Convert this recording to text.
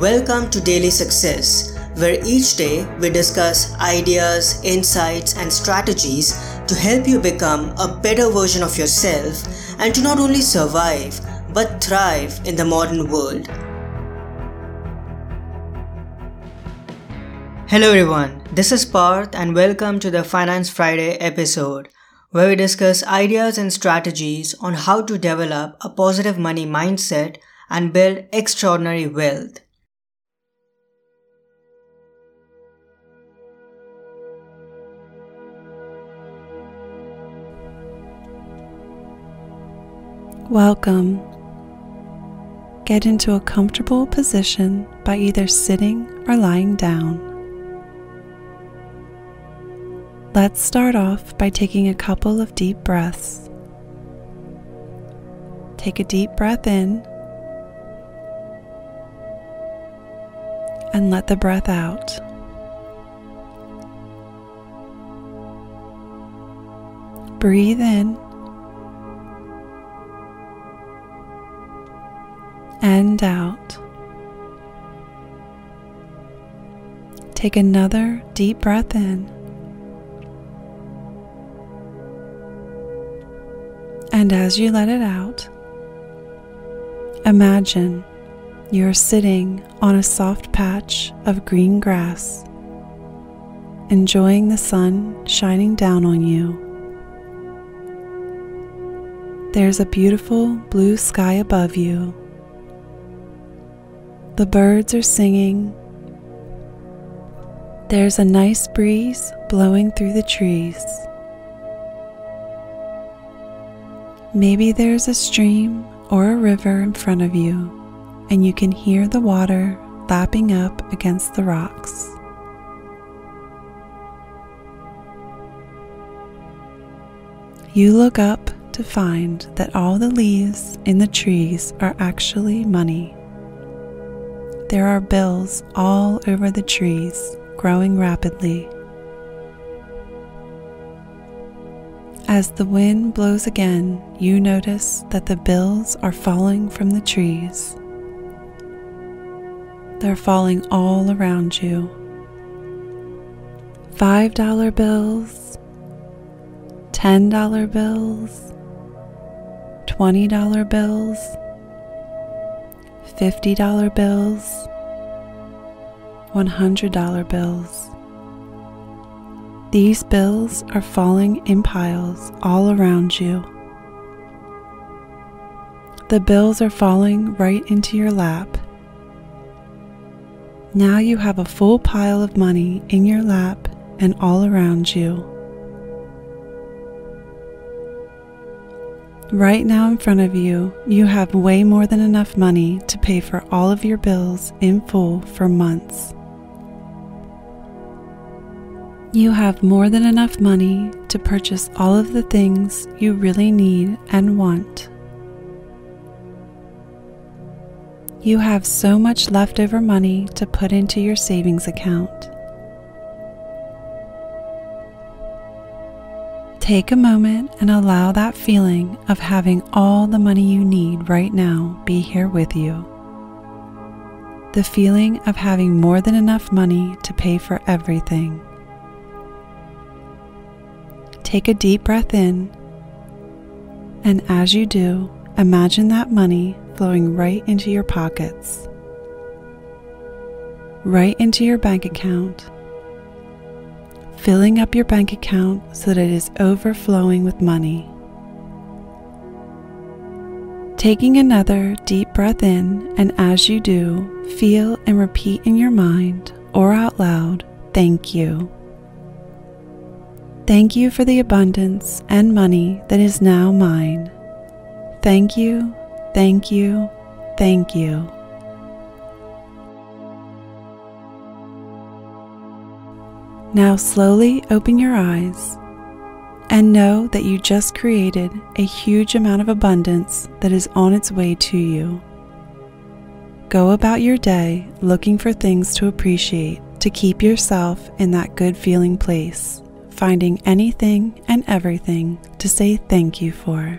Welcome to Daily Success, where each day we discuss ideas, insights, and strategies to help you become a better version of yourself and to not only survive but thrive in the modern world. Hello everyone, this is Parth and welcome to the Finance Friday episode, where we discuss ideas and strategies on how to develop a positive money mindset and build extraordinary wealth. Welcome. Get into a comfortable position by either sitting or lying down. Let's start off by taking a couple of deep breaths. Take a deep breath in and let the breath out. Breathe in and out. Take another deep breath in and as you let it out, imagine you're sitting on a soft patch of green grass, enjoying the sun shining down on you. There's a beautiful blue sky above you. The birds are singing. There's a nice breeze blowing through the trees. Maybe there's a stream or a river in front of you, and you can hear the water lapping up against the rocks. You look up to find that all the leaves in the trees are actually money. There are bills all over the trees, growing rapidly. As the wind blows again, you notice that the bills are falling from the trees. They're falling all around you. $5 bills, $10 bills, $20 bills, $50 bills, $100 bills. These bills are falling in piles all around you. The bills are falling right into your lap. Now you have a full pile of money in your lap and all around you. Right now in front of you, you have way more than enough money to pay for all of your bills in full for months. You have more than enough money to purchase all of the things you really need and want. You have so much leftover money to put into your savings account. Take a moment and allow that feeling of having all the money you need right now be here with you. The feeling of having more than enough money to pay for everything. Take a deep breath in, and as you do, imagine that money flowing right into your pockets, right into your bank account, filling up your bank account so that it is overflowing with money. Taking another deep breath in, and as you do, feel and repeat in your mind or out loud, "Thank you. Thank you for the abundance and money that is now mine. Thank you, thank you, thank you." Now slowly open your eyes and know that you just created a huge amount of abundance that is on its way to you. Go about your day looking for things to appreciate to keep yourself in that good feeling place. Finding anything and everything to say thank you for.